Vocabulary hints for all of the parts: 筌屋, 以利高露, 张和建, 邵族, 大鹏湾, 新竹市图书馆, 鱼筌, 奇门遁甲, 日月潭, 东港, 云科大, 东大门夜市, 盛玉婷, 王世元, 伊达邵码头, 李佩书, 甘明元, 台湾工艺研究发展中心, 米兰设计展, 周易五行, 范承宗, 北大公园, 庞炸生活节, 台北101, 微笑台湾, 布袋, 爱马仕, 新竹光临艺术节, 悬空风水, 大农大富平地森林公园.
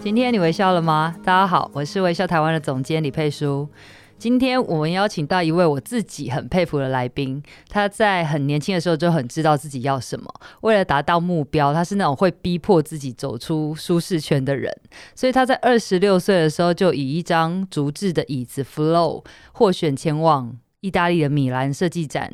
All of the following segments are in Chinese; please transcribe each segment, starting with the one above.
今天你微笑了吗？大家好，我是微笑台湾的总监李佩书。今天我们邀请到一位我自己很佩服的来宾，他在很年轻的时候就很知道自己要什么，为了达到目标，他是那种会逼迫自己走出舒适圈的人，所以他在26岁的时候就以一张竹制的椅子 flow 获选前往意大利的米兰设计展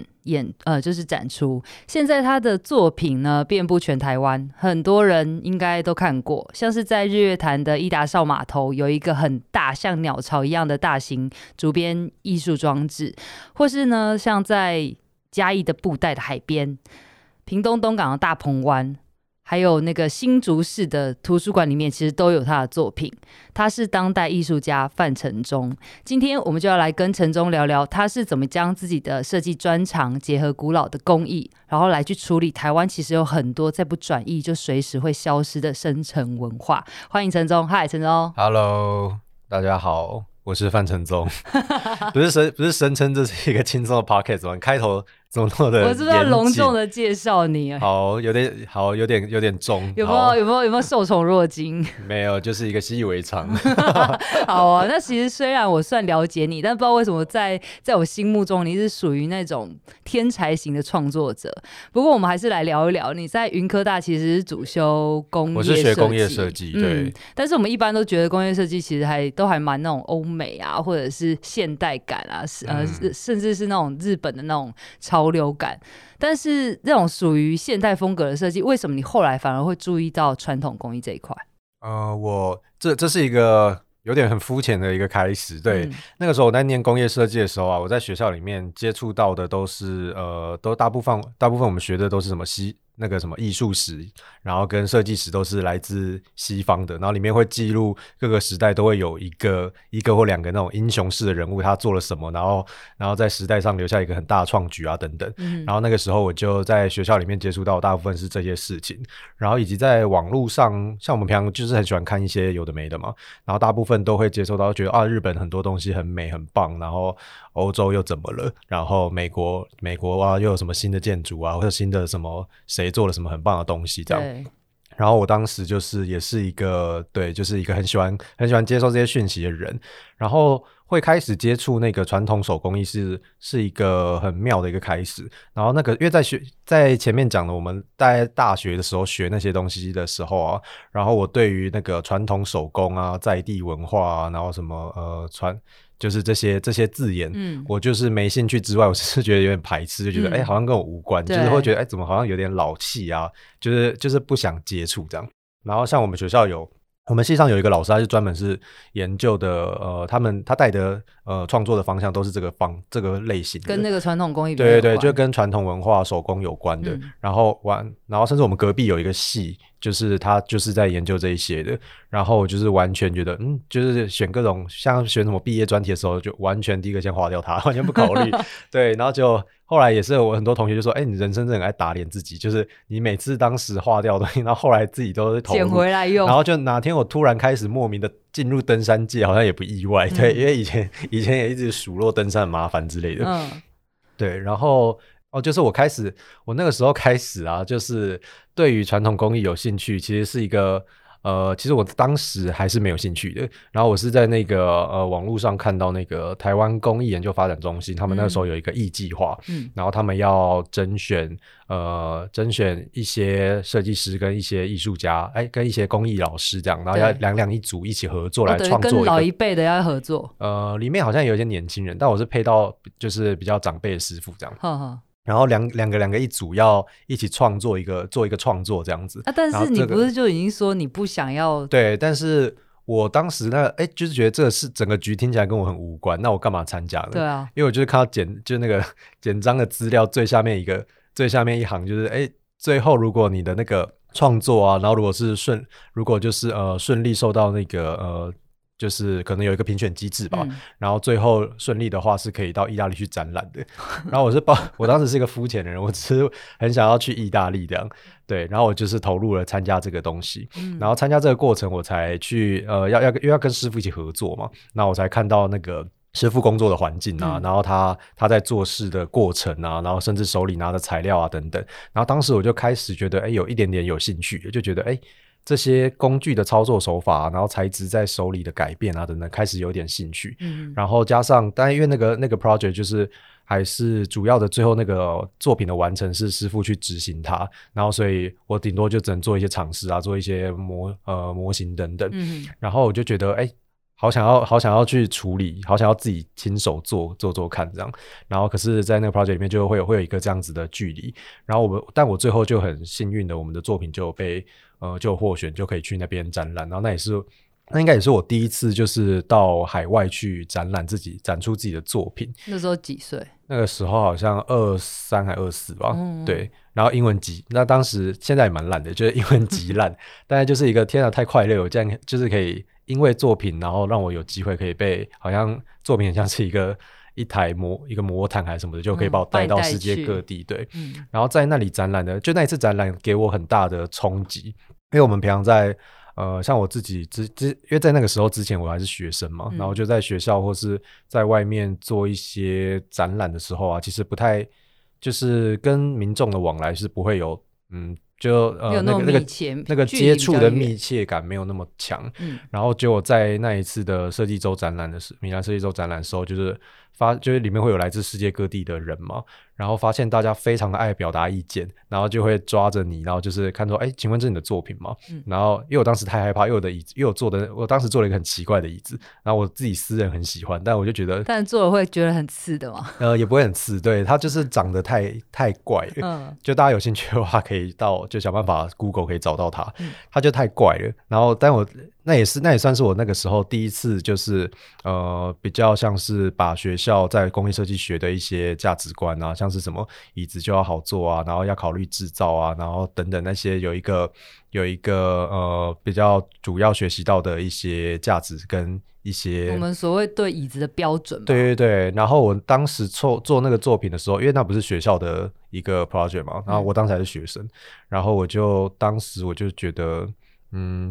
就是展出。现在他的作品呢遍布全台湾，很多人应该都看过，像是在日月潭的伊达邵码头有一个很大像鸟巢一样的大型竹编艺术装置，或是呢像在嘉义的布袋的海边、屏东东港的大鹏湾，还有那个新竹市的图书馆里面，其实都有他的作品。他是当代艺术家范承宗，今天我们就要来跟承宗聊聊，他是怎么将自己的设计专长结合古老的工艺，然后来去处理台湾其实有很多再不转移就随时会消失的深层文化。欢迎承宗，嗨，承宗。Hello， 大家好，我是范承宗。不是声称这是一个轻松的 podcast 吗？开头。我是不是要隆重的介绍你、欸、好有点重，有没有受宠若惊？没有，就是一个习以为常。好啊，那其实虽然我算了解你，但不知道为什么在我心目中你是属于那种天才型的创作者。不过我们还是来聊一聊，你在云科大其实是主修工业设计，我是学工业设计，对。但是我们一般都觉得工业设计其实都还蛮那种欧美啊，或者是现代感啊，甚至是那种日本的那种潮流感，但是那种属于现代风格的设计，为什么你后来反而会注意到传统工艺这一块？这是一个有点很肤浅的一个开始，对、那个时候我在念工业设计的时候啊，我在学校里面接触到的都是大部分我们学的都是什么艺术史，然后跟设计史都是来自西方的，然后里面会记录各个时代都会有一个或两个那种英雄式的人物，他做了什么，然后在时代上留下一个很大的创举啊等等、然后那个时候我就在学校里面接触到大部分是这些事情，然后以及在网络上，像我们平常就是很喜欢看一些有的没的嘛，然后大部分都会接受到觉得啊日本很多东西很美很棒，然后欧洲又怎么了，然后美国啊又有什么新的建筑啊，或者新的什么谁做了什么很棒的东西这样。然后我当时就是也是一个很喜欢接受这些讯息的人，然后会开始接触那个传统手工艺是一个很妙的一个开始。然后那个因为在前面讲的我们在大学的时候学那些东西的时候啊，然后我对于那个传统手工啊、在地文化啊，然后什么就是这些字眼、我就是没兴趣之外，我是觉得有点排斥，就觉得好像跟我无关，就是会觉得怎么好像有点老气啊，就是不想接触这样。然后像我们学校我们系上有一个老师，他是专门是研究的，他带的创作的方向都是这个类型的，跟那个传统工艺比较有关，对对，就跟传统文化手工有关的。然后甚至我们隔壁有一个系，就是他就是在研究这一些的，然后就是完全觉得就是选各种像选什么毕业专题的时候，就完全第一个先划掉他，完全不考虑。对，然后就后来也是我很多同学就说，你人生真的很爱打脸自己，就是你每次当时划掉的东西，然后后来自己都是投入捡回来用，然后就哪天我突然开始莫名的进入登山界，好像也不意外，对，因为以前也一直数落登山很麻烦之类的，对，然后。就是我那个时候开始啊，就是对于传统工艺有兴趣，其实是一个其实我当时还是没有兴趣的。然后我是在那个网络上看到那个台湾工艺研究发展中心，他们那时候有一个艺计划，然后他们要甄选一些设计师跟一些艺术家，跟一些工艺老师这样，然后要两一组一起合作来创作跟老一辈的要合作。里面好像有一些年轻人，但我是配到就是比较长辈的师傅这样。呵呵，然后两个一组要一起创作做一个创作这样子。但是你不是就已经说你不想要？对，但是我当时就是觉得这是整个局听起来跟我很无关，那我干嘛参加呢？对啊，因为我就是看到就那个简章的资料最下面一行就是最后如果你的那个创作啊，然后如果就是顺利受到那个就是可能有一个评选机制吧、然后最后顺利的话是可以到意大利去展览的。然后我当时是一个肤浅的人，我只是很想要去意大利这样，对，然后我就是投入了参加这个东西、然后参加这个过程我才去因为要跟师傅一起合作嘛，那我才看到那个师傅工作的环境啊、然后他在做事的过程啊，然后甚至手里拿的材料啊等等，然后当时我就开始觉得有一点点有兴趣，就觉得这些工具的操作手法、然后材质在手里的改变啊等等，开始有点兴趣、然后加上但因为那个 project 就是还是主要的最后那个作品的完成是师傅去执行它，然后所以我顶多就只能做一些尝试啊，做一些模型等等、然后我就觉得好想要去处理，好想要自己亲手做看这样，然后可是在那个 project 里面就会有一个这样子的距离，然后但我最后就很幸运的，我们的作品就被就获选，就可以去那边展览，然后那应该也是我第一次就是到海外去展览展出自己的作品。那时候几岁？那个时候好像23还24吧、对，然后英文极，那当时现在也蛮烂的，就是英文极烂但是就是一个天啊太快乐，我这样就是可以因为作品然后让我有机会可以被，好像作品很像是一个魔毯还是什么的，就可以把我带到世界各地、对、然后在那里展览的，就那一次展览给我很大的冲击，因为我们平常在像我自己因为在那个时候之前我还是学生嘛、然后就在学校或是在外面做一些展览的时候啊，其实不太就是跟民众的往来是不会有就那个接触的密切感没有那么强、然后结果在那一次的设计周展览的米兰设计周展览的时候，就是里面会有来自世界各地的人嘛，然后发现大家非常的爱表达意见，然后就会抓着你，然后就是看说请问这是你的作品吗、然后因为我当时太害怕，因为我当时做了一个很奇怪的椅子，然后我自己私人很喜欢，但我就觉得但做了会觉得很刺的吗？也不会很刺，对，它就是长得太怪了、就大家有兴趣的话可以就想办法 Google 可以找到它、它就太怪了，然后但那也算是我那个时候第一次就是比较像是把学校在工业设计学的一些价值观啊，像是什么椅子就要好做啊，然后要考虑制造啊，然后等等那些有一个比较主要学习到的一些价值跟一些我们所谓对椅子的标准嘛。对对对，然后我当时做那个作品的时候，因为那不是学校的一个 project 嘛，然后我当时还是学生、然后当时我就觉得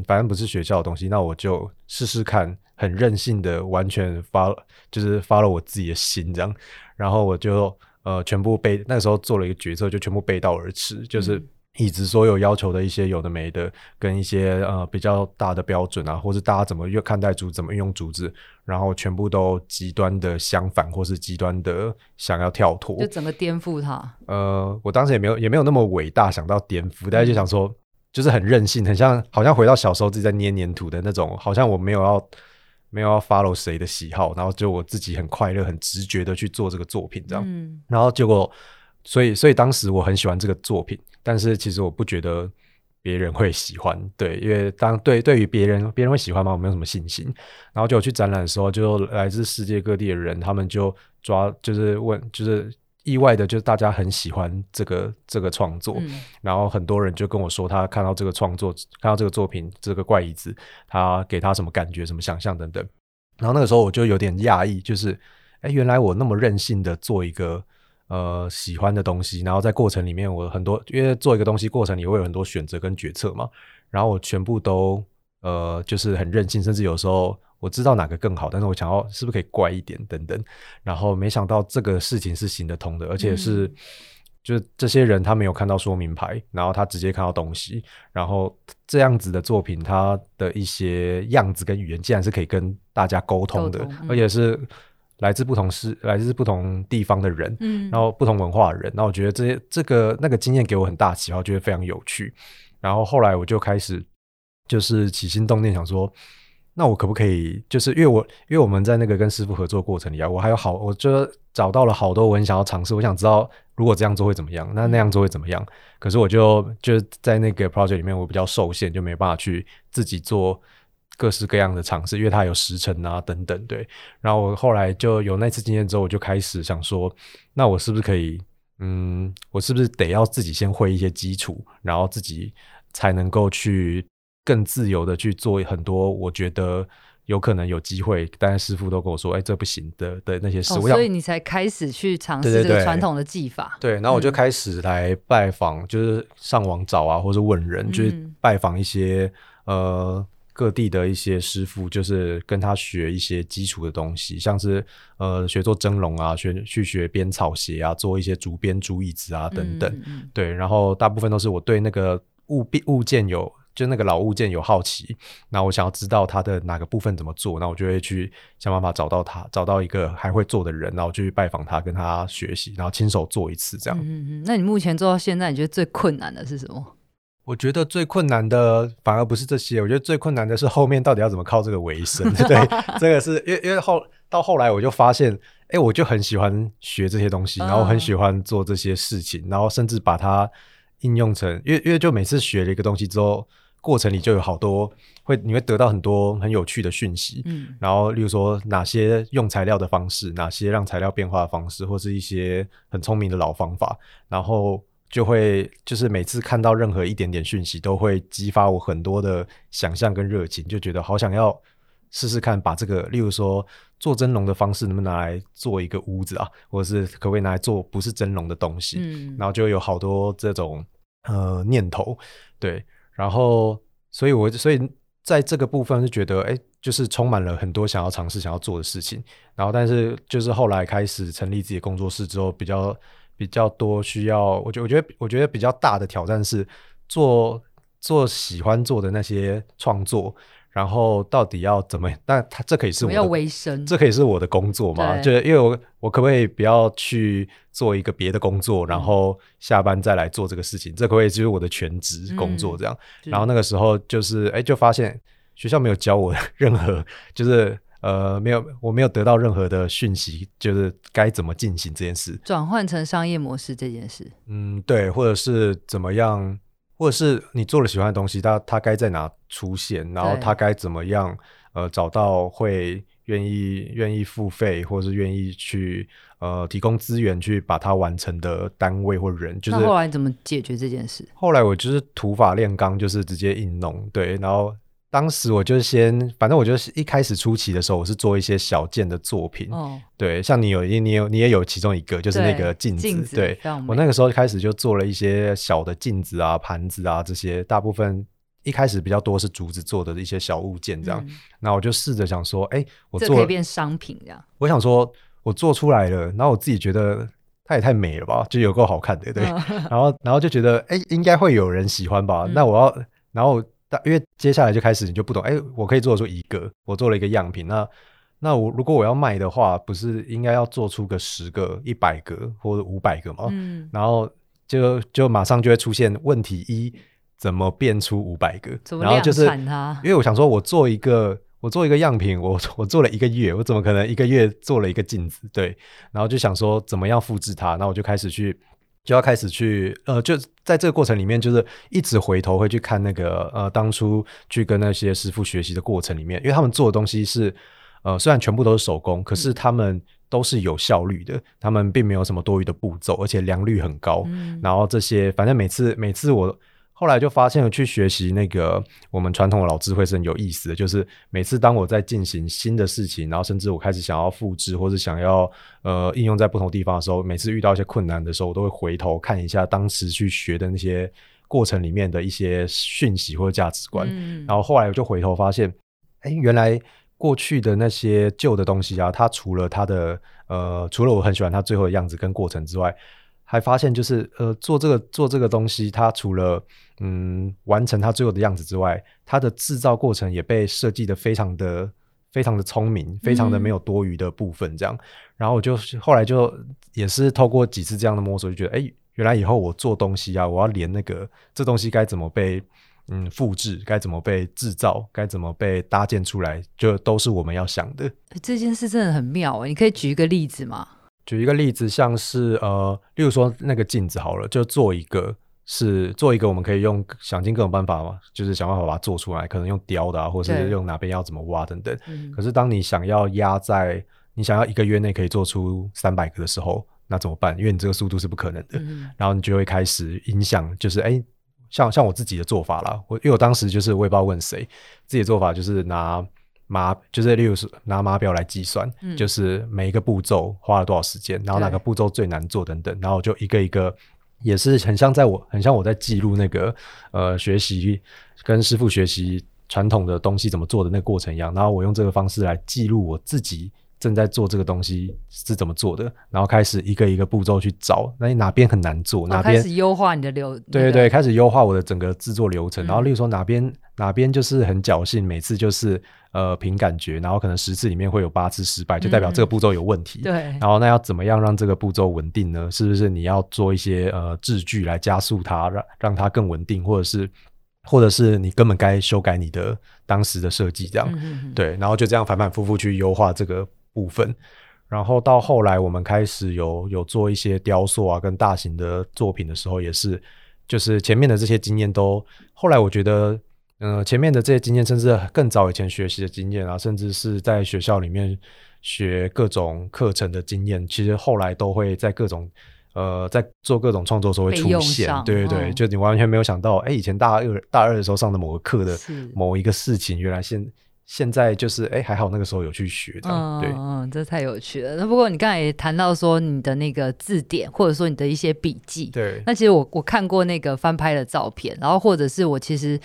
反正不是学校的东西，那我就试试看，很任性的完全follow 我自己的心这样，然后我就全部那时候做了一个决策，就全部背道而驰，就是椅子所有要求的一些有的没的跟一些比较大的标准啊，或是大家怎么看待竹子，怎么运用竹子，然后全部都极端的相反，或是极端的想要跳脱，就整个颠覆它。我当时也没有那么伟大想到颠覆，但是就想说就是很任性，很像好像回到小时候自己在捏黏土的那种，好像我没有要 follow 谁的喜好，然后就我自己很快乐很直觉的去做这个作品这样、然后结果所以当时我很喜欢这个作品，但是其实我不觉得别人会喜欢，对，因为对于别人会喜欢吗？我没有什么信心，然后就我去展览的时候，就来自世界各地的人，他们就就是意外的就是大家很喜欢这个创作、然后很多人就跟我说他看到这个创作，看到这个作品，这个怪椅子，他给他什么感觉，什么想象等等，然后那个时候我就有点讶异，就是原来我那么任性的做一个喜欢的东西，然后在过程里面我很多，因为做一个东西过程里会有很多选择跟决策嘛，然后我全部都就是很任性，甚至有时候我知道哪个更好，但是我想要是不是可以怪一点等等，然后没想到这个事情是行得通的，而且是、就是这些人他没有看到说明牌，然后他直接看到东西，然后这样子的作品它的一些样子跟语言竟然是可以跟大家沟通的，而且是来自不同地方的人、然后不同文化的人，然后我觉得那个经验给我很大启发，觉得非常有趣，然后后来我就开始就是起心动念想说，那我可不可以就是因为我们在那个跟师傅合作过程里啊，我就找到了好多我很想要尝试，我想知道如果这样做会怎么样，那样做会怎么样，可是我就在那个 project 里面我比较受限，就没办法去自己做各式各样的尝试，因为它有时程啊等等，对，然后我后来就有那次经验之后，我就开始想说，那我是不是可以我是不是得要自己先会一些基础，然后自己才能够去更自由的去做很多我觉得有可能有机会，但是师傅都跟我说哎、欸，这不行的那些食物、哦、所以你才开始去尝试这个传统的技法。 对， 對， 對， 對，然后我就开始来拜访、就是上网找啊，或是问人，就是拜访一些各地的一些师傅，就是跟他学一些基础的东西，像是学做蒸笼啊，去学编草鞋啊，做一些竹编竹椅子啊等等、对，然后大部分都是我对那个物件有，就那个老物件有好奇，那我想要知道它的哪个部分怎么做，那我就会去想办法找到他，找到一个还会做的人，然后去拜访他，跟他学习，然后亲手做一次这样。那你目前做到现在，你觉得最困难的是什么？我觉得最困难的反而不是这些，我觉得最困难的是后面到底要怎么靠这个为生。对，这个是因为到后来我就发现哎、欸，我就很喜欢学这些东西，然后很喜欢做这些事情，然后甚至把它应用成，因为就每次学了一个东西之后，过程里就有好多你会得到很多很有趣的讯息、然后例如说哪些用材料的方式，哪些让材料变化的方式，或是一些很聪明的老方法，然后就会就是每次看到任何一点点讯息都会激发我很多的想象跟热情，就觉得好想要试试看把这个，例如说做蒸笼的方式能不能拿来做一个屋子啊，或者是可不可以拿来做不是蒸笼的东西、然后就有好多这种念头。对，然后所以在这个部分是觉得哎、欸，就是充满了很多想要尝试想要做的事情，然后但是就是后来开始成立自己的工作室之后，比较多需要，我觉得比较大的挑战是做喜欢做的那些创作，然后到底要怎么，但它这可以是我的，要维生，这可以是我的工作嘛？就是因为我可不可以不要去做一个别的工作，然后下班再来做这个事情？这可不可以就是我的全职工作这样？然后那个时候就是哎、欸，就发现学校没有教我任何，就是我没有得到任何的讯息，就是该怎么进行这件事，转换成商业模式这件事。对，或者是怎么样。或者是你做了喜欢的东西，它该在哪出现，然后它该怎么样找到会愿意付费，或是愿意去提供资源去把它完成的单位或人，就是那后来怎么解决这件事？后来我就是土法炼钢，就是直接硬弄。对，然后当时我就反正我就是一开始初期的时候，我是做一些小件的作品。对，像你也有其中一个，就是那个镜子。对，我那个时候开始就做了一些小的镜子啊、盘子啊这些，大部分一开始比较多是竹子做的一些小物件这样。那我就试着想说，哎，我做了这可以变商品这样。我想说，我做出来了，然后我自己觉得它也太美了吧，就有够好看的，对。然后就觉得，哎，应该会有人喜欢吧？那我要，然后因为接下来就开始你就不懂，哎，我可以做出一个，我做了一个样品，那我如果我要卖的话，不是应该要做出个10个、100个或者500个吗？然后就马上就会出现问题一，怎么变出500个？怎么量产它？然后就是因为我想说，我做一个样品，我做了一个月，我怎么可能一个月做了一个镜子？对，然后就想说怎么样复制它，那我就开始去就在这个过程里面，就是一直回头会去看那个当初去跟那些师傅学习的过程里面，因为他们做的东西是虽然全部都是手工，可是他们都是有效率的，他们并没有什么多余的步骤，而且良率很高。然后这些反正每次我后来就发现了，去学习那个我们传统的老智慧是很有意思的，就是每次当我在进行新的事情，然后甚至我开始想要复制或是想要应用在不同地方的时候，每次遇到一些困难的时候，我都会回头看一下当时去学的那些过程里面的一些讯息或者价值观。然后后来我就回头发现，哎，原来过去的那些旧的东西啊，它除了它的除了我很喜欢它最后的样子跟过程之外，还发现就是做这个东西，它除了完成它最后的样子之外，它的制造过程也被设计得非常的聪明，非常的没有多余的部分这样。然后我就后来就也是透过几次这样的摸索，就觉得哎，原来以后我做东西啊，我要连那个这东西该怎么被复制，该怎么被制造，该怎么被搭建出来，就都是我们要想的。这件事真的很妙耶，你可以举一个例子吗？举一个例子，像是例如说那个镜子好了，就做一个我们可以用想尽各种办法嘛，就是想办法把它做出来，可能用雕的啊，或是用哪边要怎么挖等等。可是当你想要压在你想要一个月内可以做出300个的时候，那怎么办？因为你这个速度是不可能的。然后你就会开始影响，就是哎，像我自己的做法啦，因为我当时就是我也不知道问谁，自己的做法就是拿就是例如是拿码表来计算、嗯、就是每一个步骤花了多少时间，然后哪个步骤最难做等等，然后就一个一个，也是很像我在记录那个学习跟师傅学习传统的东西怎么做的那个过程一样，然后我用这个方式来记录我自己正在做这个东西是怎么做的，然后开始一个一个步骤去找，那你哪边很难做，哪边开始优化你的流，对对对，开始优化我的整个制作流程、嗯、然后例如说哪边就是很侥幸，每次就是凭感觉，然后可能10次里面会有8次失败，就代表这个步骤有问题、嗯、对，然后那要怎么样让这个步骤稳定呢？是不是你要做一些制具来加速它，让它更稳定，或者是你根本该修改你的当时的设计这样、嗯、哼哼，对，然后就这样反反复复去优化这个部分，然后到后来我们开始有做一些雕塑啊跟大型的作品的时候，也是就是前面的这些经验都，后来我觉得前面的这些经验，甚至更早以前学习的经验啊，甚至是在学校里面学各种课程的经验，其实后来都会在各种在做各种创作的时候会出现，对对对、哦、就你完全没有想到，哎，以前大二的时候上的某个课的某一个事情，原来现在就是哎，还好那个时候有去学这样，对，嗯，这太有趣了。那不过你刚才也谈到说你的那个字典，或者说你的一些笔记，对。那其实我看过那个翻拍的照片，然后或者是我其实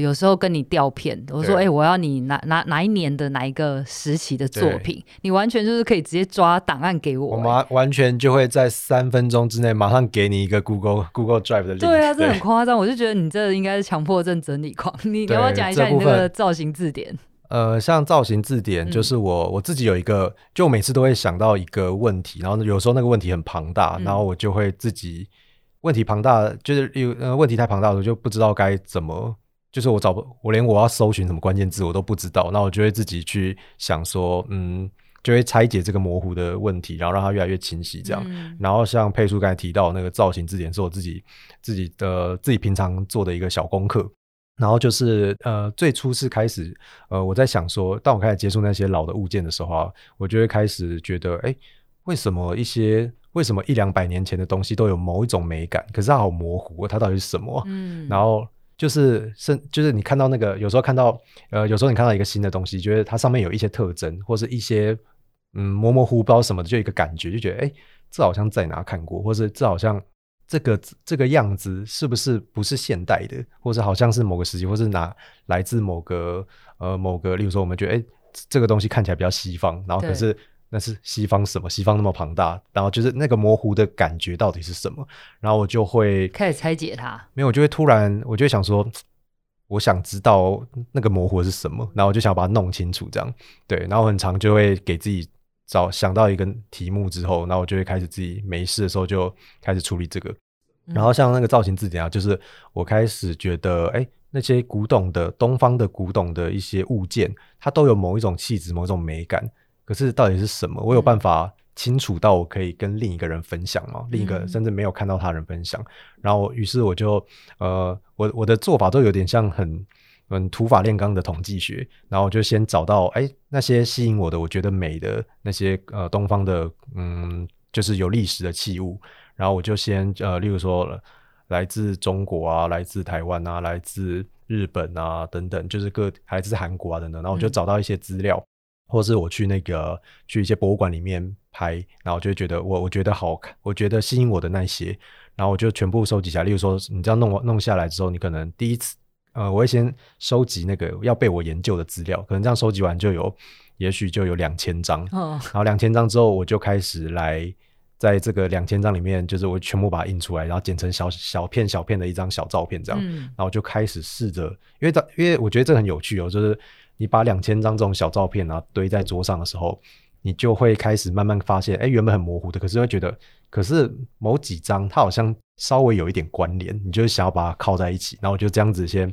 有时候跟你调片，我说哎，我要你哪一年的哪一个时期的作品，你完全就是可以直接抓档案给我、欸，我完全就会在3分钟之内马上给你一个 Google Drive 的 link。对啊，这很夸张，我就觉得你这应该是强迫症整理狂。你要不要讲一下你那个造型字典？像造型字典就是我自己有一个，就我每次都会想到一个问题，然后有时候那个问题很庞大、嗯、然后我就会自己问题庞大，就是问题太庞大我就不知道该怎么，就是我连我要搜寻什么关键字我都不知道，那我就会自己去想说就会拆解这个模糊的问题，然后让它越来越清晰这样、嗯、然后像佩叔刚才提到那个造型字典是我自己平常做的一个小功课，然后就是最初是开始我在想说，当我开始接触那些老的物件的时候啊，我就会开始觉得哎，为什么100-200年前的东西都有某一种美感，可是它好模糊、哦、它到底是什么、嗯、然后就是你看到那个有时候你看到一个新的东西，觉得它上面有一些特征或是一些模模糊不知道什么的，就一个感觉，就觉得哎，这好像在哪看过，或是这好像这个样子是不是现代的，或者好像是某个时期，或是来自某个例如说我们觉得哎，这个东西看起来比较西方，然后可是那是西方什么，西方那么庞大，然后就是那个模糊的感觉到底是什么，然后我就会开始拆解它，没有，我就会想说我想知道那个模糊是什么，然后我就想把它弄清楚这样，对，然后很常就会给自己想到一个题目之后，然后我就会开始自己没事的时候就开始处理这个、嗯、然后像那个造型字典啊，就是我开始觉得哎，那些东方的古董的一些物件，它都有某一种气质某一种美感，可是到底是什么，我有办法清楚到我可以跟另一个人分享吗？另一个甚至没有看到他人分享、嗯、然后于是我就我的做法都有点像很土法炼钢的统计学，然后我就先找到哎，那些吸引我的我觉得美的那些东方的就是有历史的器物，然后我就先例如说来自中国啊，来自台湾啊，来自日本啊等等，就是来自韩国啊等等，然后我就找到一些资料、嗯、或是我去一些博物馆里面拍，然后就觉得我觉得好看，我觉得吸引我的那些，然后我就全部收集下来，例如说你这样弄下来之后，你可能第一次我会先收集那个要被我研究的资料，可能这样收集完也许就有2000张、哦、然后2000张之后我就开始来在这个2000张里面，就是我全部把它印出来，然后剪成小片的一张小照片这样、嗯、然后就开始试着，因为我觉得这很有趣哦，就是你把2000张这种小照片啊堆在桌上的时候，你就会开始慢慢发现哎，原本很模糊的，可是会觉得可是某几张它好像稍微有一点关联，你就想要把它靠在一起，然后我就这样子先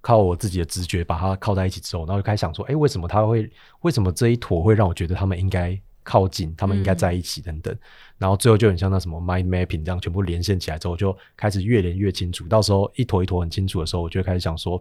靠我自己的直觉把它靠在一起之后，然后就开始想说哎，为什么这一坨会让我觉得他们应该靠近，他们应该在一起等等、嗯、然后最后就很像那什么 mind mapping 这样全部连线起来之后，就开始越连越清楚，到时候一坨一坨很清楚的时候，我就开始想说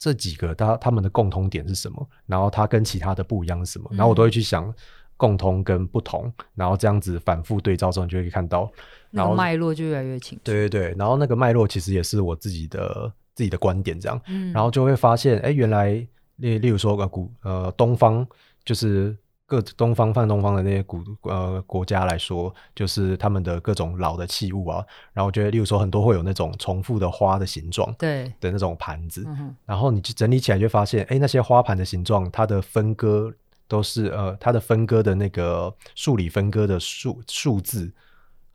这几个他们的共通点是什么，然后它跟其他的不一样是什么、嗯、然后我都会去想共通跟不同，然后这样子反复对照之后，你就会看到那个脉络就越来越清楚，对对对，然后那个脉络其实也是我自己的观点这样、嗯、然后就会发现哎，原来例如说东方，就是各东方泛东方的那些国家来说，就是他们的各种老的器物啊，然后我觉得例如说很多会有那种重复的花的形状对的那种盘子、嗯、然后你整理起来就发现哎，那些花盘的形状它的分割都是它的分割的那个数理分割的数字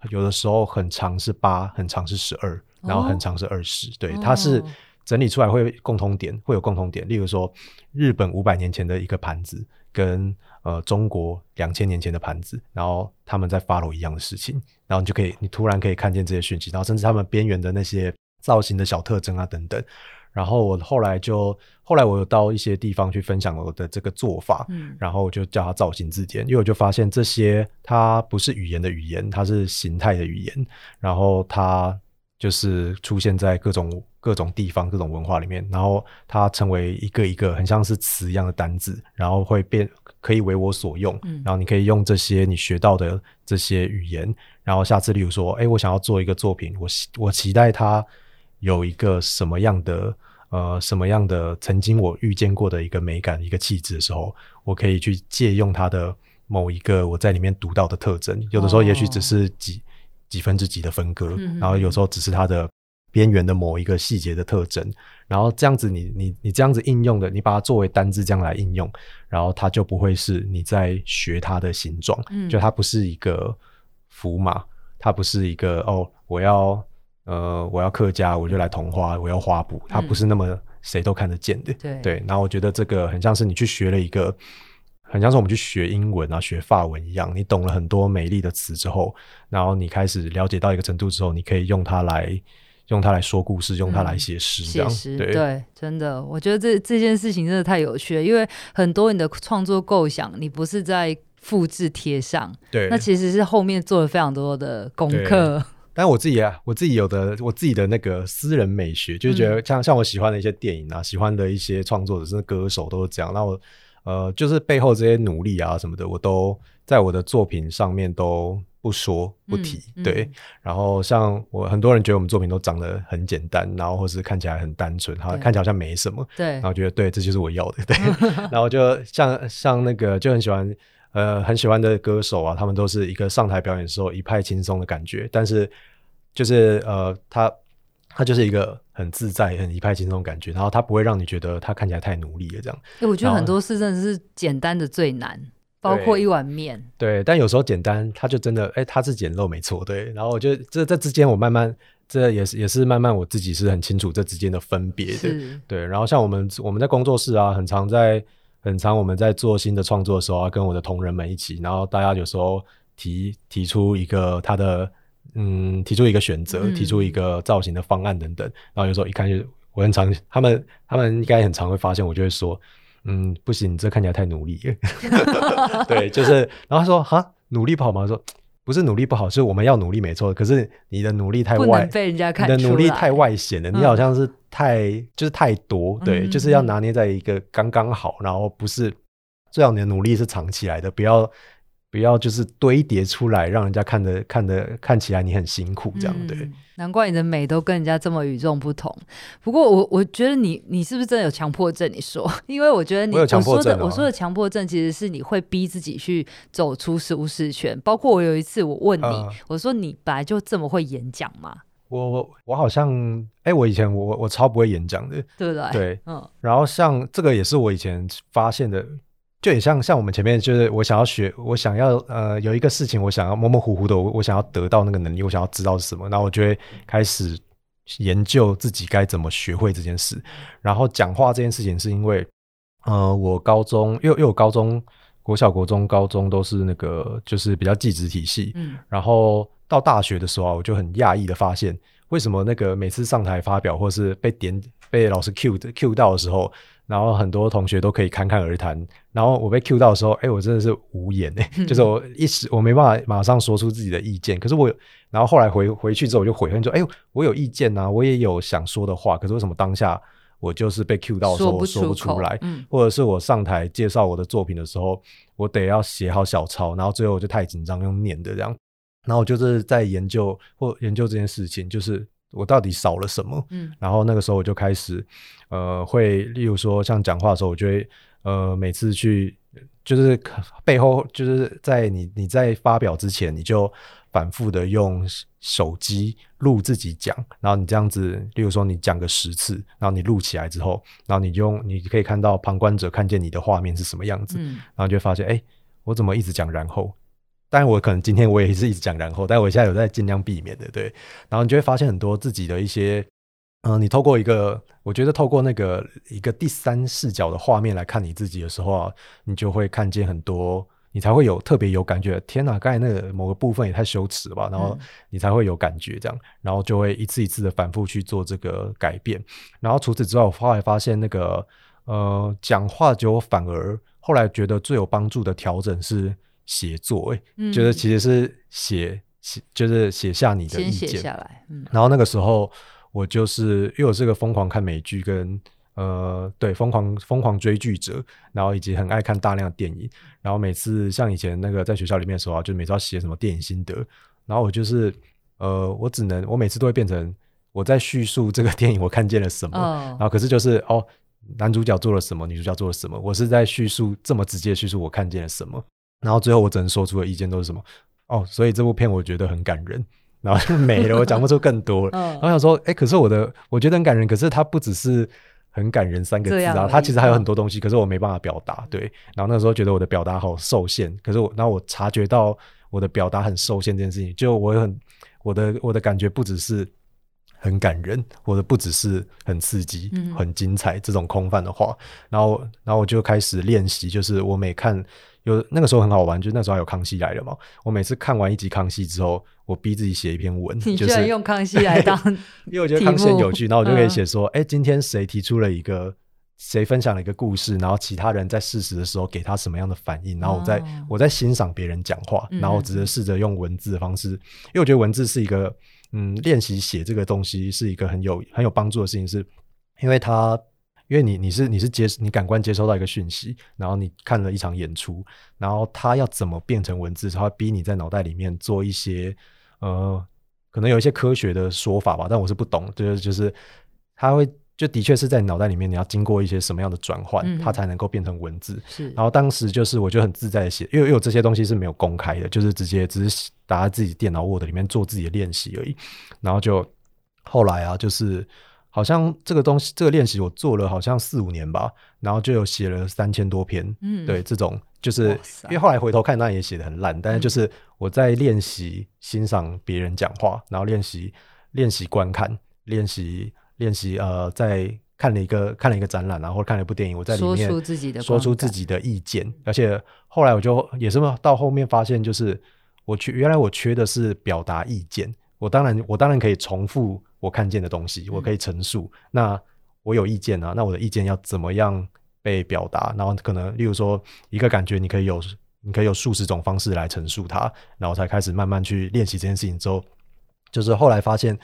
有的时候很长是8，很长是12，然后很长是20、哦、对，它是整理出来会有共同点，例如说日本500年前的一个盘子跟中国2000年前的盘子，然后他们在 follow 一样的事情，然后你突然可以看见这些讯息，然后甚至他们边缘的那些造型的小特征啊等等。然后我后来我有到一些地方去分享我的这个做法、嗯、然后就叫它造型字典，因为我就发现这些它不是语言的语言，它是形态的语言，然后它就是出现在各种地方各种文化里面，然后它成为一个一个很像是词一样的单字，然后会变可以为我所用、嗯、然后你可以用这些你学到的这些语言，然后下次例如说哎，我想要做一个作品，我期待它有一个什么样的曾经我遇见过的一个美感一个气质的时候，我可以去借用它的某一个我在里面读到的特征，有的时候也许只是几分之几的分割，然后有时候只是它的边缘的某一个细节的特征，然后这样子你这样子应用的，你把它作为单字这样来应用，然后它就不会是你在学它的形状、嗯、就它不是一个符码，它不是一个我要客家我就来桐花，我要花圃，它不是那么谁都看得见的、嗯、对，然后我觉得这个很像是你去学了一个，很像是我们去学英文啊学法文一样，你懂了很多美丽的词之后，然后你开始了解到一个程度之后，你可以用它来说故事，用它来写诗这样、嗯、写诗 对，真的我觉得这件事情真的太有趣了，因为很多你的创作构想你不是在复制贴上，对，那其实是后面做了非常多的功课。但我自己的那个私人美学，就是觉得像我喜欢的一些电影啊，喜欢的一些创作者甚至歌手都是这样，那我就是背后这些努力啊什么的，我都在我的作品上面都不说不提、嗯、对、嗯、然后像很多人觉得我们作品都长得很简单，然后或是看起来很单纯，看起来好像没什么，对，然后觉得对这就是我要的，对然后就像那个就很喜欢的歌手啊，他们都是一个上台表演的时候一派轻松的感觉，但是就是他就是一个很自在很一派轻松的感觉，然后他不会让你觉得他看起来太努力了这样、欸、我觉得很多事真的是简单的最难，包括一碗面， 对，但有时候简单他就真的他是简陋没错，对，然后我觉得这之间我慢慢这也是慢慢我自己是很清楚这之间的分别的，对，然后像我们在工作室啊很常我们在做新的创作的时候啊，跟我的同仁们一起，然后大家有时候提出一个他的提出一个选择，提出一个造型的方案等等、嗯、然后有时候一看就我很常他们应该很常会发现我就会说不行，你这看起来太努力了对，就是然后他说哈努力不好吗，说不是努力不好，是我们要努力没错，可是你的努力太不能被人家看出来，你的努力太外显了、嗯、你好像是太多，对、嗯、就是要拿捏在一个刚刚好，然后不是最好你的努力是藏起来的，不要就是堆叠出来让人家看起来你很辛苦这样、嗯、对，难怪你的美都跟人家这么与众不同。不过我觉得你是不是真的有强迫症，你说因为我觉得我有强迫症、啊、我说的强迫症其实是你会逼自己去走出舒适圈，包括我有一次我问你、我说你本来就这么会演讲吗，我好像我以前我超不会演讲的，对不对，对、嗯、然后像这个也是我以前发现的，就也像我们前面就是我想要有一个事情我想要模模糊糊的，我想要得到那个能力，我想要知道是什么，然后我就会开始研究自己该怎么学会这件事，然后讲话这件事情是因为我高中因为我高中国小国中高中都是那个就是比较技职体系、嗯、然后到大学的时候、啊、我就很讶异的发现为什么那个每次上台发表或是被老师 cue 到的时候，然后很多同学都可以侃侃而谈，然后我被 cue 到的时候我真的是无言、就是我没办法马上说出自己的意见，可是然后后来回去之后我就悔恨说我有意见啊，我也有想说的话，可是为什么当下我就是被 cue 到的时候说不出来、嗯、或者是我上台介绍我的作品的时候我得要写好小抄，然后最后我就太紧张用念的这样，然后我就是在研究这件事情，就是我到底少了什么？然后那个时候我就开始会例如说像讲话的时候，我就会每次去就是背后就是在你在发表之前，你就反复的用手机录自己讲，然后你这样子例如说你讲个10次，然后你录起来之后，然后你可以看到旁观者看见你的画面是什么样子，然后就会发现我怎么一直讲然后，但我可能今天我也是一直讲然后，但我现在有在尽量避免的，对。然后你就会发现很多自己的一些你透过我觉得透过一个第三视角的画面来看你自己的时候啊，你就会看见很多，你才会特别有感觉，天哪，刚才那个某个部分也太羞耻了吧，然后你才会有感觉这样，然后就会一次一次的反复去做这个改变。然后除此之外，我后来发现讲话就反而后来觉得最有帮助的调整是写作，就是其实是就是写下你的意见，先写下来。然后那个时候我就是因为我是个疯狂看美剧跟对疯狂追剧者，然后以及很爱看大量的电影，然后每次像以前在学校里面的时候啊，就每次要写什么电影心得，然后我就是我每次都会变成我在叙述这个电影我看见了什么，然后可是男主角做了什么，女主角做了什么，我是在叙述这么直接叙述我看见了什么，然后最后我只能说出的意见都是什么所以这部片我觉得很感人，然后就没了，我讲不出更多了。然后想说可是我觉得很感人，可是它不只是很感人三个字啊，它其实还有很多东西，可是我没办法表达，对。然后那时候觉得我的表达好受限，可是然后我察觉到我的表达很受限这件事情，就我的感觉不只是很感人，我的不只是很刺激很精彩这种空泛的话，然后我就开始练习，就是我每看那个时候很好玩，就那时候还有康熙来了嘛，我每次看完一集康熙之后，我逼自己写一篇文。你居然用康熙来当因为我觉得康熙很有趣，然后我就可以写说今天谁提出了谁分享了一个故事，然后其他人在事实的时候给他什么样的反应，然后我在欣赏别人讲话，然后我只是试着用文字的方式，因为我觉得文字是一个练习写这个东西是一个很有帮助的事情，是因为你感官接收到一个讯息，然后你看了一场演出，然后它要怎么变成文字，它会逼你在脑袋里面做一些可能有一些科学的说法吧，但我是不懂，就是它会就的确是在脑袋里面你要经过一些什么样的转换，它才能够变成文字。然后当时就是我就很自在的写，因为我这些东西是没有公开的，就是只是打在自己电脑 Word 里面做自己的练习而已。然后就后来啊，就是好像这个练习我做了好像4-5年吧，然后就有写了3000多篇，对，这种就是因为后来回头看那也写得很烂，但是就是我在练习欣赏别人讲话，然后练习观看，练习在看了一个展览啊，或者看了一部电影，我在里面说出自己的意见。而且后来我就也是到后面发现，就是原来我缺的是表达意见，我当然可以重复我看见的东西，我可以陈述，那我有意见啊，那我的意见要怎么样被表达，然后可能例如说一个感觉你可以有数10种方式来陈述它，然后才开始慢慢去练习这件事情。之后就是后来发现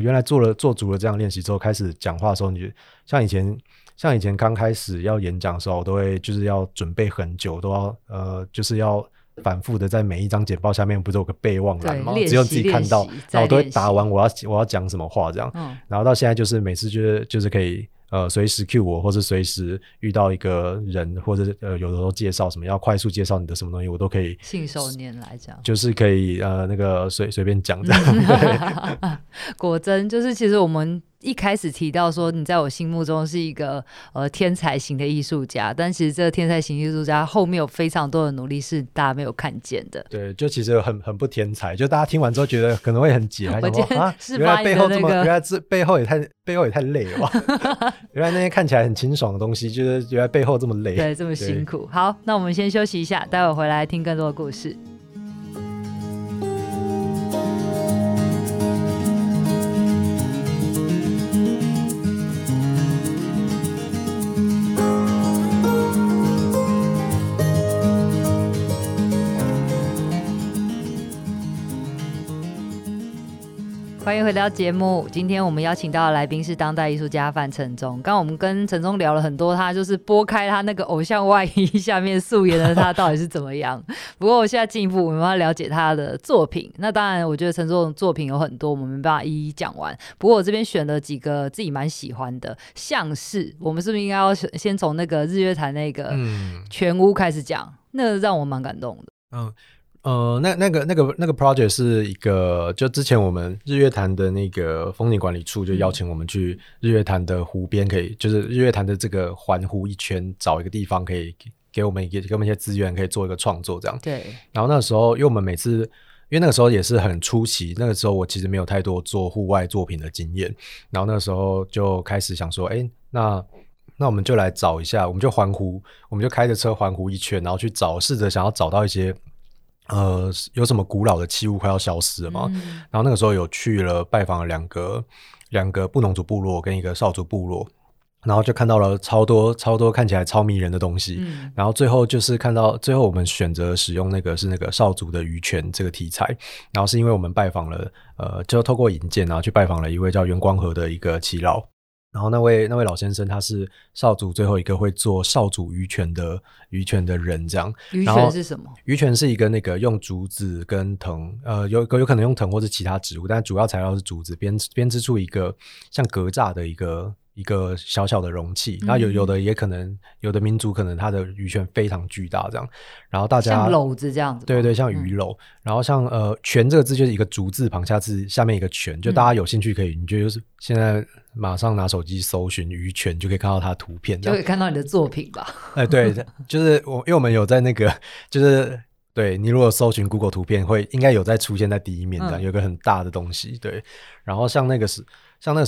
原来做足了这样练习之后，开始讲话的时候，你像以前刚开始要演讲的时候，我都会就是要准备很久，都要就是要反复的在每一张简报下面不是有个备忘栏吗？只有自己看到，然后我都会打完我要讲什么话这样。然后到现在就是每次就是可以随时 cue 我，或是随时遇到一个人，或者有的时候介绍什么要快速介绍你的什么东西，我都可以信手拈来讲，就是可以随便讲这样。果真就是其实我们一开始提到说你在我心目中是一个天才型的艺术家，但其实这个天才型艺术家后面有非常多的努力是大家没有看见的。对，就其实很不天才，就大家听完之后觉得可能会很解我今天是把你的原来背后也太累了吧原来那些看起来很清爽的东西，就是原来背后这么累，对，这么辛苦。好，那我们先休息一下，待会回来听更多的故事。欢迎回到节目。今天我们邀请到的来宾是当代艺术家范承宗。刚刚我们跟承宗聊了很多，他就是拨开他那个偶像外衣下面素颜的他到底是怎么样。不过我现在进一步我们要了解他的作品。那当然我觉得承宗的作品有很多，我们没办法一一讲完。不过我这边选了几个自己蛮喜欢的，像是我们是不是应该要先从那个日月潭那个全屋开始讲？那让我蛮感动的。那个 project 是一个，就之前我们日月潭的那个风景管理处就邀请我们去日月潭的湖边，可以就是日月潭的这个环湖一圈找一个地方可以给我们一些资源，可以做一个创作这样。对。然后那时候因为我们每次因为那个时候也是很初期，那个时候我其实没有太多做户外作品的经验，然后那个时候就开始想说那我们就来找一下，我们就环湖，我们就开着车环湖一圈，然后去找，试着想要找到一些有什么古老的器物快要消失了嘛？然后那个时候有去了拜访了两个布农族部落跟一个邵族部落，然后就看到了超多看起来超迷人的东西，然后最后我们选择使用那个邵族的渔泉这个题材，然后是因为我们拜访了就透过引荐然后去拜访了一位叫袁光和的一个耆老，然后那位老先生他是邵族最后一个会做邵族渔泉的人这样。渔泉是什么？渔泉是一个那个用竹子跟藤有可能用藤或是其他植物，但主要材料是竹子编织出一个像格栅的一个小小的容器，然后有的也可能有的民族可能他的渔泉非常巨大这样，然后大家像篓子这样子，对对，像鱼篓，然后像泉这个字就是一个竹字旁下面一个泉，就大家有兴趣可以，你觉得就是现在马上拿手机搜寻渔泉就可以看到它的图片，就可以看到你的作品吧。对，就是因为我们有在那个就是。对，你如果搜寻 Google 图片会应该有在出现在第一面的，有个很大的东西。对，然后像那个时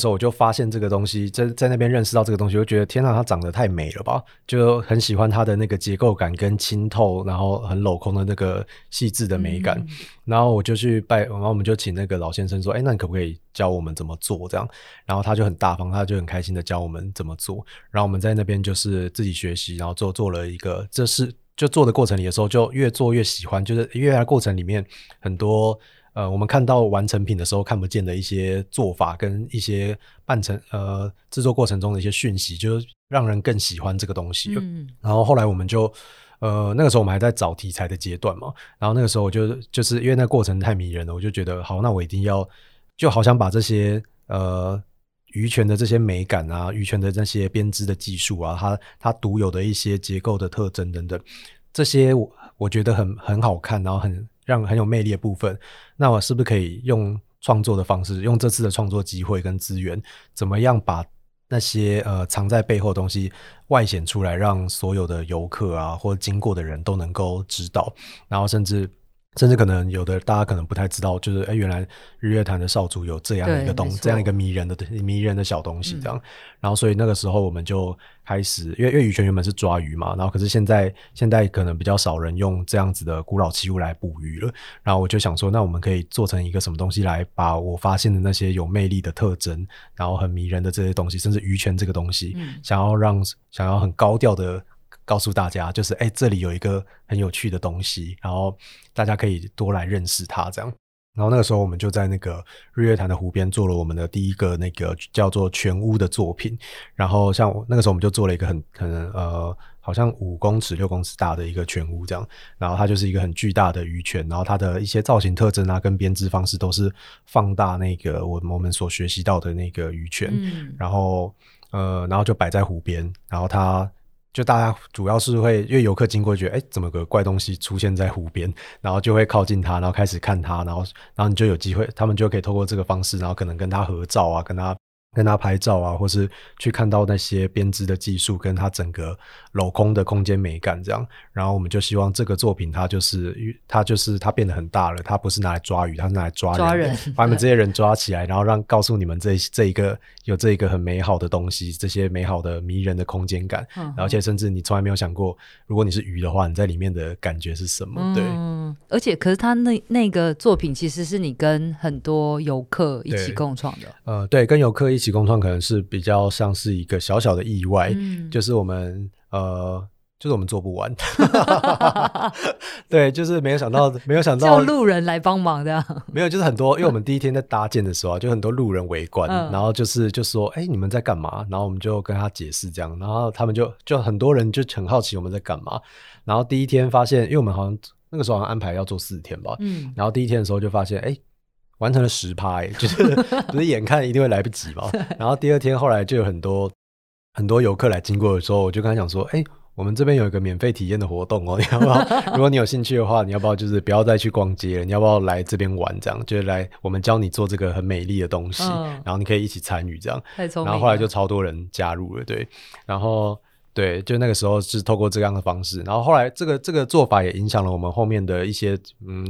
候我就发现这个东西，在那边认识到这个东西，我就觉得天哪，它长得太美了吧，就很喜欢它的那个结构感跟清透，然后很镂空的那个细致的美感。然后我就然后我们就请那个老先生说，那你可不可以教我们怎么做这样？然后他就很大方，他就很开心的教我们怎么做。然后我们在那边就是自己学习，然后做了一个，这是。就做的过程里的时候就越做越喜欢，就是因为它过程里面很多我们看到完成品的时候看不见的一些做法跟一些制作过程中的一些讯息，就是让人更喜欢这个东西。然后后来我们就那个时候我们还在找题材的阶段嘛，然后那个时候我就是因为那个过程太迷人了，我就觉得好，那我一定要，就好想把这些渔泉的这些美感啊，渔泉的那些编织的技术啊，它独有的一些结构的特征等等，这些我觉得很好看，然后很有魅力的部分，那我是不是可以用创作的方式，用这次的创作机会跟资源，怎么样把那些藏在背后的东西外显出来，让所有的游客啊或经过的人都能够知道，然后甚至可能有的大家可能不太知道，就是原来日月潭的邵族有这样一个这样一个迷人的小东西这样。然后所以那个时候我们就开始，因为渔泉原本是抓鱼嘛，然后可是现在可能比较少人用这样子的古老器物来捕鱼了。然后我就想说，那我们可以做成一个什么东西来把我发现的那些有魅力的特征，然后很迷人的这些东西，甚至渔泉这个东西，想要很高调的。告诉大家就是这里有一个很有趣的东西，然后大家可以多来认识它这样。然后那个时候我们就在那个日月潭的湖边做了我们的第一个那个叫做全屋的作品，然后像那个时候我们就做了一个好像5公尺6公尺大的一个全屋这样，然后它就是一个很巨大的渔泉，然后它的一些造型特征啊跟编织方式都是放大那个我们所学习到的那个渔泉，然后就摆在湖边，然后它就大家主要是会，因为游客经过觉得怎么个怪东西出现在湖边，然后就会靠近它，然后开始看它，然后你就有机会，他们就可以透过这个方式，然后可能跟它合照啊，跟它拍照啊，或是去看到那些编织的技术跟它整个镂空的空间美感这样。然后我们就希望这个作品它变得很大了，它不是拿来抓鱼，它是拿来抓人把你们这些人抓起来，然后告诉你们这一个有这一个很美好的东西，这些美好的迷人的空间感，而且甚至你从来没有想过如果你是鱼的话你在里面的感觉是什么。对，而且可是它那个作品其实是你跟很多游客一起共创的。对，跟游客一起共创可能是比较像是一个小小的意外，就是我们就是我们做不完对，就是没有想到叫路人来帮忙的、啊、没有，就是很多，因为我们第一天在搭建的时候、啊、就很多路人围观、嗯、然后就说哎、欸，你们在干嘛，然后我们就跟他解释这样，然后他们就很多人就很好奇我们在干嘛，然后第一天发现，因为我们好像那个时候好像安排要做4天吧、嗯、然后第一天的时候就发现哎、欸，完成了10%、欸、就是眼看一定会来不及嘛然后第二天后来就有很多游客来经过的时候，我就跟他讲说哎、欸，我们这边有一个免费体验的活动哦，你要不要如果你有兴趣的话，你要不要就是不要再去逛街了，你要不要来这边玩，这样就是来我们教你做这个很美丽的东西、嗯、然后你可以一起参与这样，太聪明了。然后后来就超多人加入了，对，然后对，就那个时候是透过这样的方式，然后后来这个做法也影响了我们后面的一些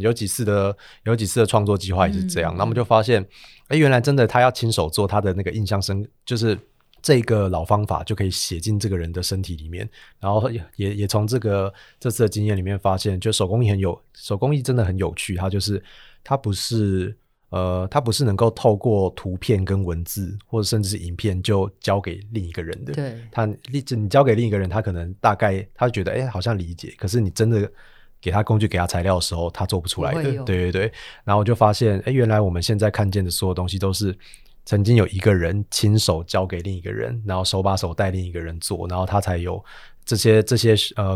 有几次的创作计划也是这样、嗯、然后我们就发现哎，原来真的他要亲手做他的那个印象深，就是这个老方法就可以写进这个人的身体里面，然后也从这次的经验里面发现，就手工艺真的很有趣，它就是它不是能够透过图片跟文字或者甚至是影片就交给另一个人的，对，你交给另一个人，他可能大概他觉得哎、欸、好像理解，可是你真的给他工具给他材料的时候他做不出来的，对对对。然后我就发现哎、欸、原来我们现在看见的所有东西都是曾经有一个人亲手交给另一个人，然后手把手带另一个人做，然后他才有这些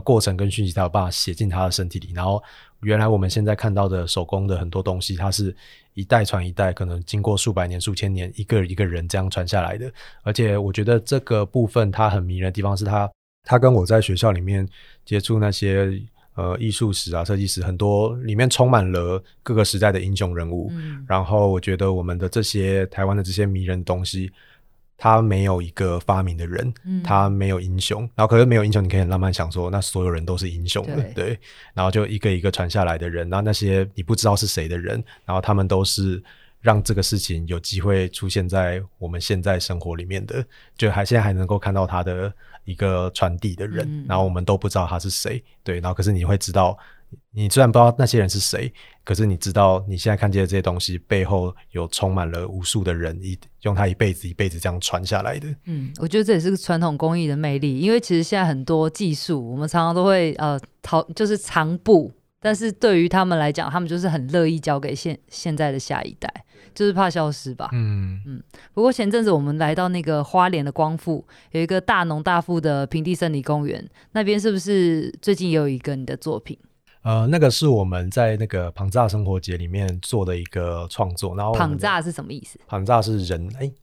过程跟讯息，他有办法写进他的身体里。然后原来我们现在看到的手工的很多东西，它是一代传一代，可能经过数百年数千年一个一个人这样传下来的。而且我觉得这个部分它很迷人的地方是它跟我在学校里面接触那些艺术史啊设计史，很多里面充满了各个时代的英雄人物、嗯、然后我觉得我们的这些台湾的这些迷人的东西，他没有一个发明的人，他没有英雄、嗯、然后可是没有英雄你可以很浪漫想说那所有人都是英雄的， 对， 对，然后就一个一个传下来的人，然后那些你不知道是谁的人，然后他们都是让这个事情有机会出现在我们现在生活里面的，就现在还能够看到他的一个传递的人、嗯、然后我们都不知道他是谁，对，然后可是你会知道，你虽然不知道那些人是谁，可是你知道你现在看见的这些东西背后有充满了无数的人用他一辈子一辈子这样传下来的。嗯，我觉得这也是传统工艺的魅力，因为其实现在很多技术我们常常都会就是藏不，但是对于他们来讲，他们就是很乐意交给现在的下一代，就是怕消失吧。嗯嗯。不过前阵子我们来到那个花莲的光复，有一个大农大富的平地森林公园，那边是不是最近也有一个你的作品？那个是我们在那个庞炸生活节里面做的一个创作。然后庞炸是什么意思？庞炸是人，哎、欸，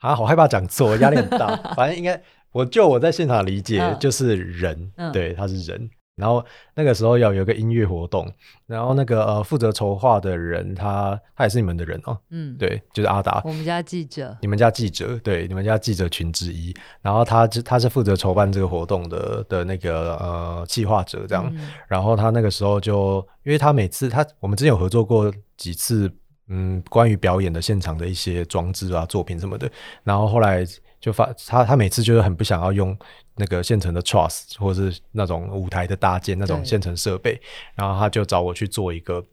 啊，好害怕讲错，压力很大。反正应该我在现场理解、就是人，对，他是人。然后那个时候有一个音乐活动，然后那个负责筹划的人他也是你们的人哦，嗯，对，就是阿达，我们家记者，你们家记者，对，你们家记者群之一，然后他是负责筹办这个活动的那个企划者这样、嗯、然后他那个时候就因为他每次我们之前有合作过几次关于表演的现场的一些装置啊作品什么的，然后后来就他每次就是很不想要用那个现成的 truss 或是那种舞台的搭建那种现成设备，然后他就找我去做一个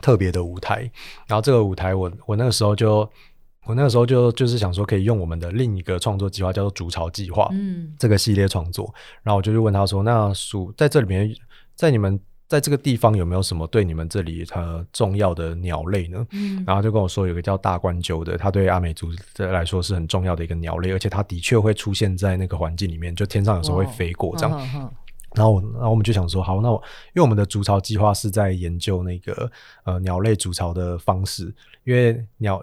特别的舞台，然后这个舞台我那个时候就是想说可以用我们的另一个创作计划叫做筑巢计划，嗯，这个系列创作，然后我就去问他说那在这里面在你们在这个地方有没有什么对你们这里重要的鸟类呢、嗯、然后就跟我说有个叫大冠鸠的，它对阿美族来说是很重要的一个鸟类，而且它的确会出现在那个环境里面，就天上有时候会飞过这样、哦哦哦、然后我们就想说好，那因为我们的筑巢计划是在研究那个鸟类筑巢的方式，因为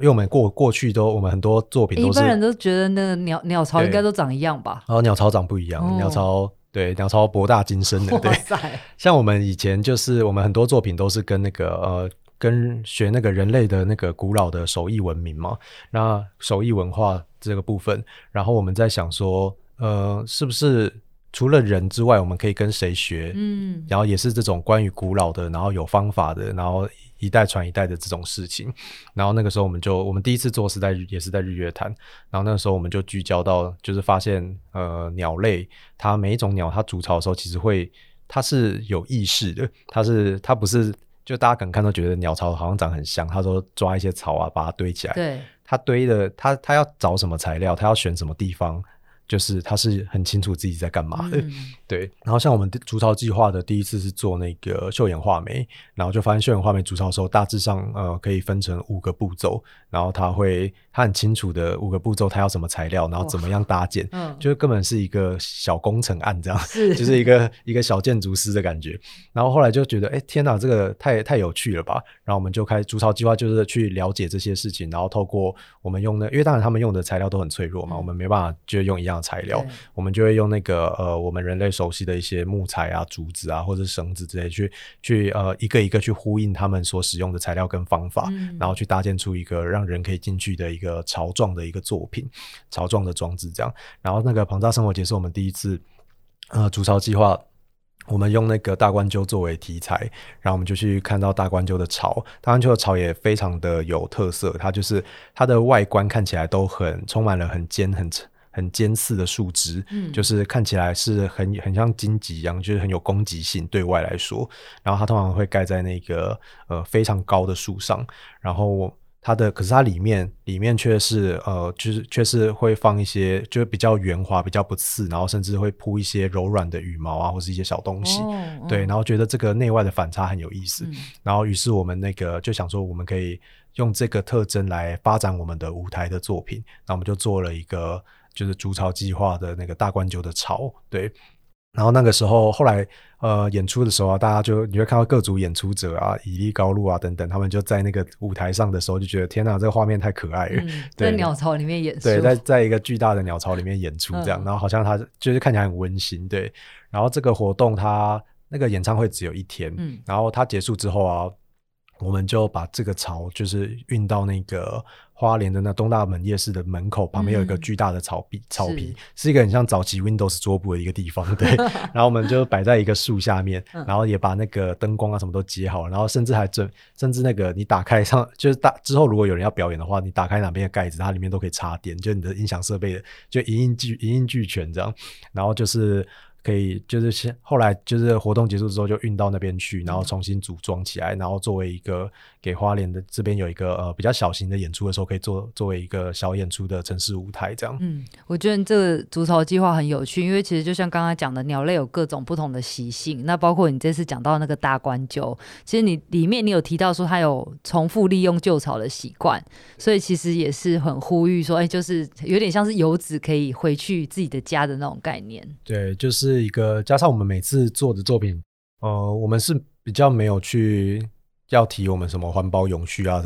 我们过去我们很多作品都是一般人都觉得那个鸟巢应该都长一样吧，然后鸟巢长不一样、哦、鸟巢博大精深的，对，像我们以前就是我们很多作品都是跟那个跟学那个人类的那个古老的手艺文明嘛，那手艺文化这个部分，然后我们在想说是不是除了人之外我们可以跟谁学，嗯，然后也是这种关于古老的然后有方法的然后一代传一代的这种事情，然后那个时候我们第一次做也是在日月潭，然后那个时候我们就聚焦到就是发现鸟类它每一种鸟它筑巢的时候其实它是有意识的，它不是就大家可能看都觉得鸟巢好像长很像，他说抓一些草啊把它堆起来，对，它堆的它要找什么材料，它要选什么地方，就是他是很清楚自己在干嘛的、对。然后像我们筑巢计划的第一次是做那个繡眼画眉，然后就发现繡眼画眉筑巢的时候大致上可以分成5个步骤，然后他很清楚的5个步骤他要什么材料，然后怎么样搭建、就是根本是一个小工程案这样，是就是一个小建筑师的感觉。然后后来就觉得天哪，这个太有趣了吧，然后我们就开始筑巢计划，就是去了解这些事情，然后透过我们用因为当然他们用的材料都很脆弱嘛，我们没办法就用一样的材料，我们就会用那个我们人类熟悉的一些木材啊、竹子啊或者绳子之类去一个一个去呼应他们所使用的材料跟方法、然后去搭建出一个让人可以进去的一个巢状的一个作品、巢状的装置这样。然后那个庞大生活节是我们第一次筑巢计划，我们用那个大冠鸠作为题材，然后我们就去看到大冠鸠的巢。大冠鸠的巢也非常的有特色，它的外观看起来都很充满了很尖刺的树枝、就是看起来是很像荆棘一样，就是很有攻击性对外来说。然后它通常会盖在那个非常高的树上，然后可是它里面却是却是会放一些就是比较圆滑、比较不刺，然后甚至会铺一些柔软的羽毛啊，或是一些小东西。对，然后觉得这个内外的反差很有意思。然后于是我们就想说，我们可以用这个特征来发展我们的舞台的作品。那我们就做了一个就是筑巢计划的那个大冠鸠的巢，对。然后那个时候后来演出的时候啊，大家你会看到各组演出者啊，以利高露啊等等，他们就在那个舞台上的时候就觉得天哪，这个画面太可爱了、对，在鸟巢里面演出，对，在一个巨大的鸟巢里面演出这样、然后好像他就是看起来很温馨，对。然后这个活动那个演唱会只有一天、然后他结束之后啊，我们就把这个巢就是运到那个花莲的那东大门夜市的门口旁边有一个巨大的草皮，是一个很像早期 Windows 桌布的一个地方，对。然后我们就摆在一个树下面，然后也把那个灯光啊什么都接好，然后甚至甚至那个你打开就是之后如果有人要表演的话，你打开哪边的盖子，它里面都可以插电，就你的音响设备就一应俱全这样。然后就是可以就是后来就是活动结束之后就运到那边去，然后重新组装起来，然后作为一个给花莲的这边有一个比较小型的演出的时候，可以作为一个小演出的城市舞台这样。我觉得这个筑巢计划很有趣，因为其实就像刚刚讲的，鸟类有各种不同的习性，那包括你这次讲到那个大冠鸠，其实你里面有提到说它有重复利用旧巢的习惯，所以其实也是很呼吁说就是有点像是游子可以回去自己的家的那种概念。对，就是一个加上我们每次做的作品我们是比较没有去要提我们什么环保永续啊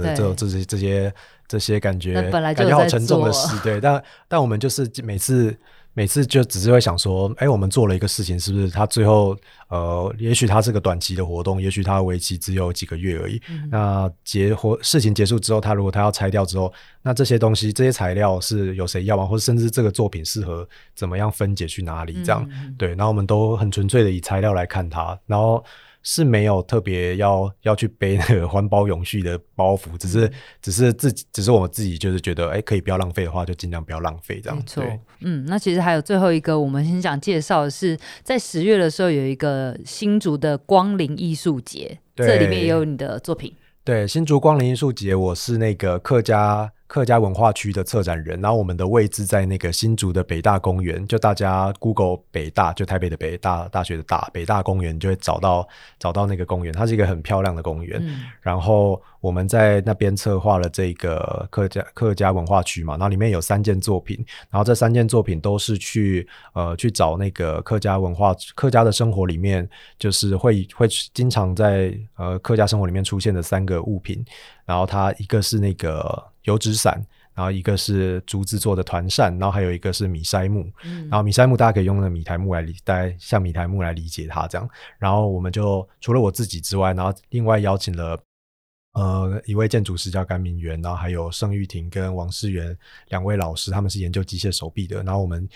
这些感觉本来就有在做，感觉好沉重的事，对。但我们就是每次就只是会想说我们做了一个事情，是不是它最后也许它是个短期的活动，也许它为期只有几个月而已、那事情结束之后，它如果它要拆掉之后，那这些东西这些材料是有谁要吗，或者甚至这个作品适合怎么样分解去哪里这样、对。然后我们都很纯粹的以材料来看它，然后是没有特别要去背那个环保永续的包袱，只是我自己就是觉得可以不要浪费的话就尽量不要浪费这样，没错。那其实还有最后一个我们很想介绍的是，在10月的时候有一个新竹的光临艺术节，这里面也有你的作品。对，新竹光临艺术节，我是那个客家文化区的策展人，然后我们的位置在那个新竹的北大公园，就大家 Google 北大，就台北的北大学的北大公园，就会找到那个公园，它是一个很漂亮的公园、然后我们在那边策划了这个客家文化区嘛，然后里面有3件作品，然后这3件作品都是去找那个客家的生活里面，就是会经常在客家生活里面出现的3个物品，然后它一个是那个油纸伞，然后一个是竹子做的团扇，然后还有一个是米筛木、然后米筛木大家可以用像米苔木来理解它这样。然后我们就除了我自己之外，然后另外邀请了一位建筑师叫甘明元，然后还有盛玉婷跟王世元2位老师，他们是研究机械手臂的，然后我们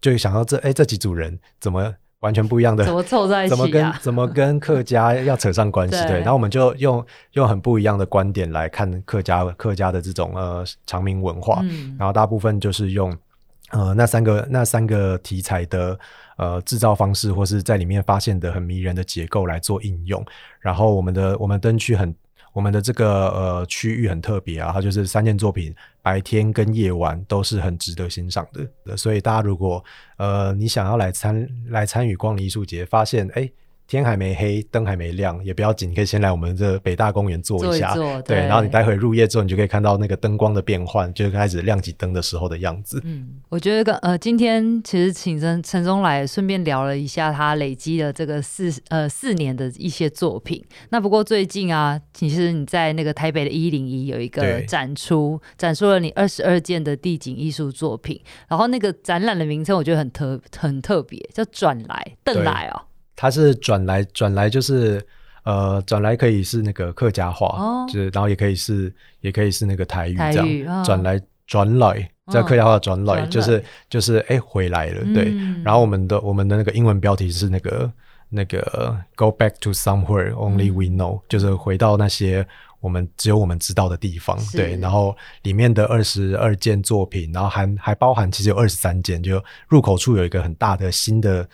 就想到这几组人怎么完全不一样的，怎么凑在一起啊，怎么跟客家要扯上关系对，然后我们就用很不一样的观点来看客家的这种常民文化、然后大部分就是用那三个题材的制造方式，或是在里面发现的很迷人的结构来做应用。然后我们灯区我们的这个区域很特别啊，它就是三件作品白天跟夜晚都是很值得欣赏的。所以大家如果你想要来参与光临艺术节，发现哎天还没黑灯还没亮也不要紧，你可以先来我们这北大公园坐一下，对，然后你待会入夜之后你就可以看到那个灯光的变换，就开始亮起灯的时候的样子。嗯，我觉得今天其实请陈宗来顺便聊了一下他累积的这个四年的一些作品。那不过最近啊，其实你在那个台北的101有一个展出了你22件的地景艺术作品，然后那个展览的名称我觉得很特别，叫转来邓来哦。它是转来就是转来可以是那个客家话，哦，就是然后也可以是那个台语这样，转来在客家话转来，就是回来了，对。然后我们的那个英文标题是那个 go back to somewhere only we know，就是回到那些只有我们知道的地方，对。然后里面的22件作品，然后还包含其实有23件，就入口处有一个很大的新的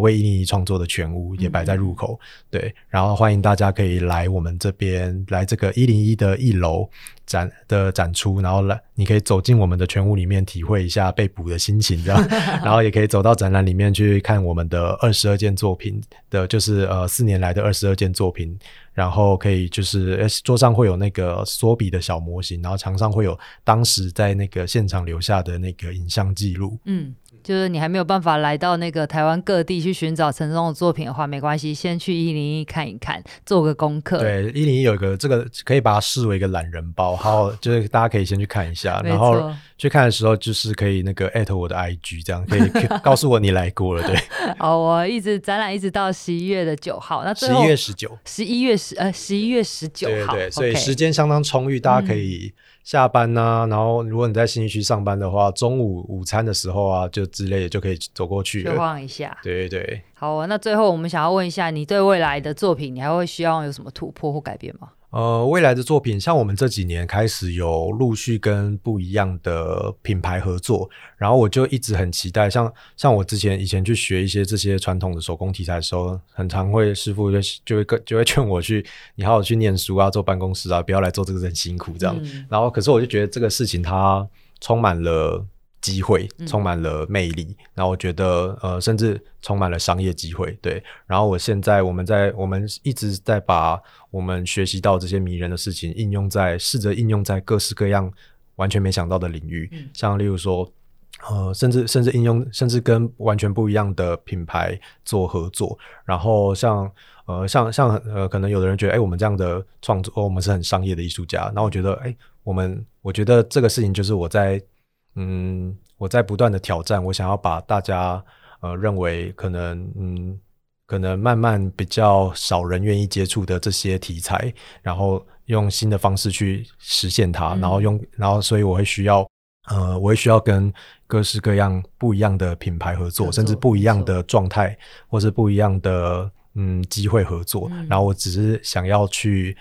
为101创作的全屋也摆在入口，对。然后欢迎大家可以来我们这边，来这个101的1楼展出，然后你可以走进我们的全屋里面体会一下被捕的心情这样然后也可以走到展览里面去看我们的22件作品的，就是4年来的22件作品。然后可以就是桌上会有那个缩比的小模型，然后墙上会有当时在那个现场留下的那个影像记录。嗯，就是你还没有办法来到那个台湾各地去寻找陈松的作品的话，没关系，先去101看一看，做个功课。对，101有一个这个可以把它视为一个懒人包，好，就是大家可以先去看一下，然后去看的时候就是可以那个 at 我的 IG， 这样可以告诉我你来过了，对。好，我展览一直到11月9号，那最后11月19，11月19号，对，所以时间相当充裕，大家可以下班啊，然后如果你在信义区上班的话，中午午餐的时候啊就之类的就可以走过去了，就晃一下，对对对。好啊，那最后我们想要问一下，你对未来的作品你还会希望有什么突破或改变吗？未来的作品，像我们这几年开始有陆续跟不一样的品牌合作，然后我就一直很期待，像我以前去学一些这些传统的手工题材的时候，很常会师傅就会劝我去，你好好去念书啊，做办公室啊，不要来做这个很辛苦这样。然后可是我就觉得这个事情它充满了机会，充满了魅力，然后我觉得甚至充满了商业机会，对。然后我们一直在把我们学习到这些迷人的事情试着应用在各式各样完全没想到的领域，像例如说甚至应用，甚至跟完全不一样的品牌做合作。然后像可能有的人觉得我们这样的创作，我们是很商业的艺术家，然后我觉得我觉得这个事情就是我在不断的挑战，我想要把大家认为可能慢慢比较少人愿意接触的这些题材，然后用新的方式去实现它，然后所以我会需要跟各式各样不一样的品牌合作，甚至不一样的状态或是不一样的机会合作。然后我只是想要去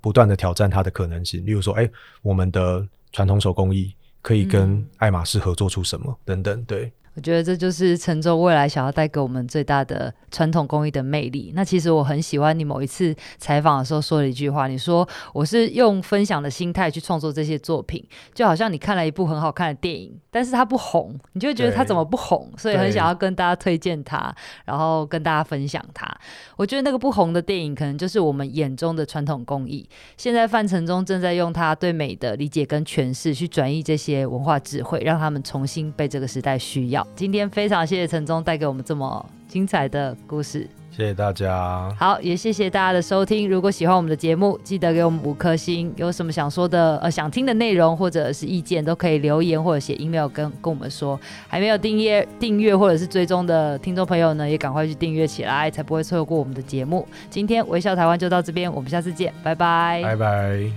不断的挑战它的可能性，例如说我们的传统手工艺可以跟爱马仕合作出什么等等，对。我觉得这就是陈州未来想要带给我们最大的传统工艺的魅力。那其实我很喜欢你某一次采访的时候说了一句话，你说我是用分享的心态去创作这些作品，就好像你看了一部很好看的电影，但是它不红，你就会觉得它怎么不红，所以很想要跟大家推荐它，然后跟大家分享它。我觉得那个不红的电影可能就是我们眼中的传统工艺，现在范承宗正在用他对美的理解跟诠释去转移这些文化智慧，让他们重新被这个时代需要。今天非常谢谢陈宗带给我们这么精彩的故事，谢谢大家。好，也谢谢大家的收听。如果喜欢我们的节目，记得给我们5颗星。有什么想说的想听的内容或者是意见，都可以留言或者写 email 跟我们说。还没有订阅或者是追踪的听众朋友呢，也赶快去订阅起来，才不会错过我们的节目。今天微笑台湾就到这边，我们下次见，拜拜，拜拜。